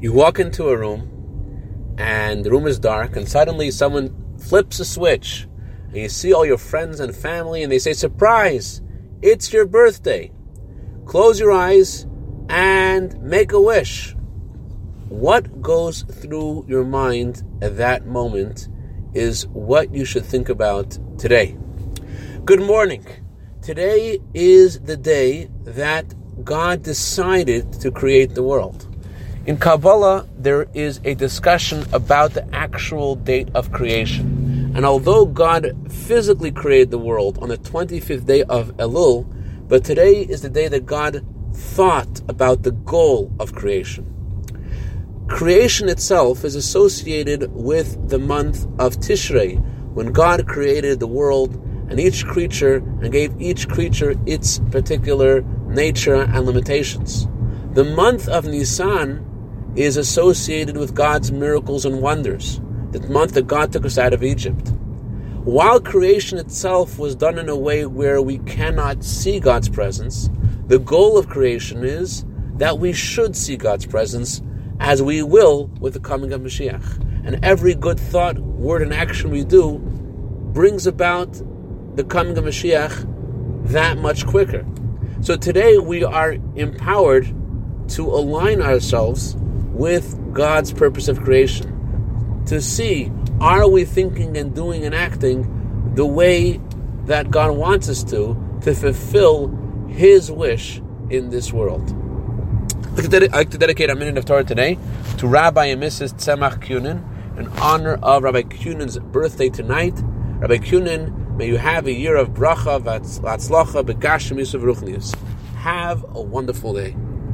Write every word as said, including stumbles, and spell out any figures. You walk into a room, and the room is dark, and suddenly someone flips a switch, and you see all your friends and family, and they say, "Surprise! It's your birthday. Close your eyes and make a wish." What goes through your mind at that moment is what you should think about today. Good morning. Today is the day that God decided to create the world. In Kabbalah, there is a discussion about the actual date of creation. And although God physically created the world on the twenty-fifth day of Elul, but today is the day that God thought about the goal of creation. Creation itself is associated with the month of Tishrei, when God created the world and each creature and gave each creature its particular nature and limitations. The month of Nisan is associated with God's miracles and wonders, the month that God took us out of Egypt. While creation itself was done in a way where we cannot see God's presence, the goal of creation is that we should see God's presence, as we will with the coming of Mashiach. And every good thought, word, and action we do brings about the coming of Mashiach that much quicker. So today we are empowered to align ourselves with God's purpose of creation, to see, are we thinking and doing and acting the way that God wants us to, to fulfill His wish in this world. I'd like to dedicate a minute of Torah today to Rabbi and Missus Tzemach Kunin in honor of Rabbi Kunin's birthday tonight. Rabbi Kunin, may you have a year of Brachah V'atzlochah B'Gashim Yisuf of Ruchlius. Have a wonderful day.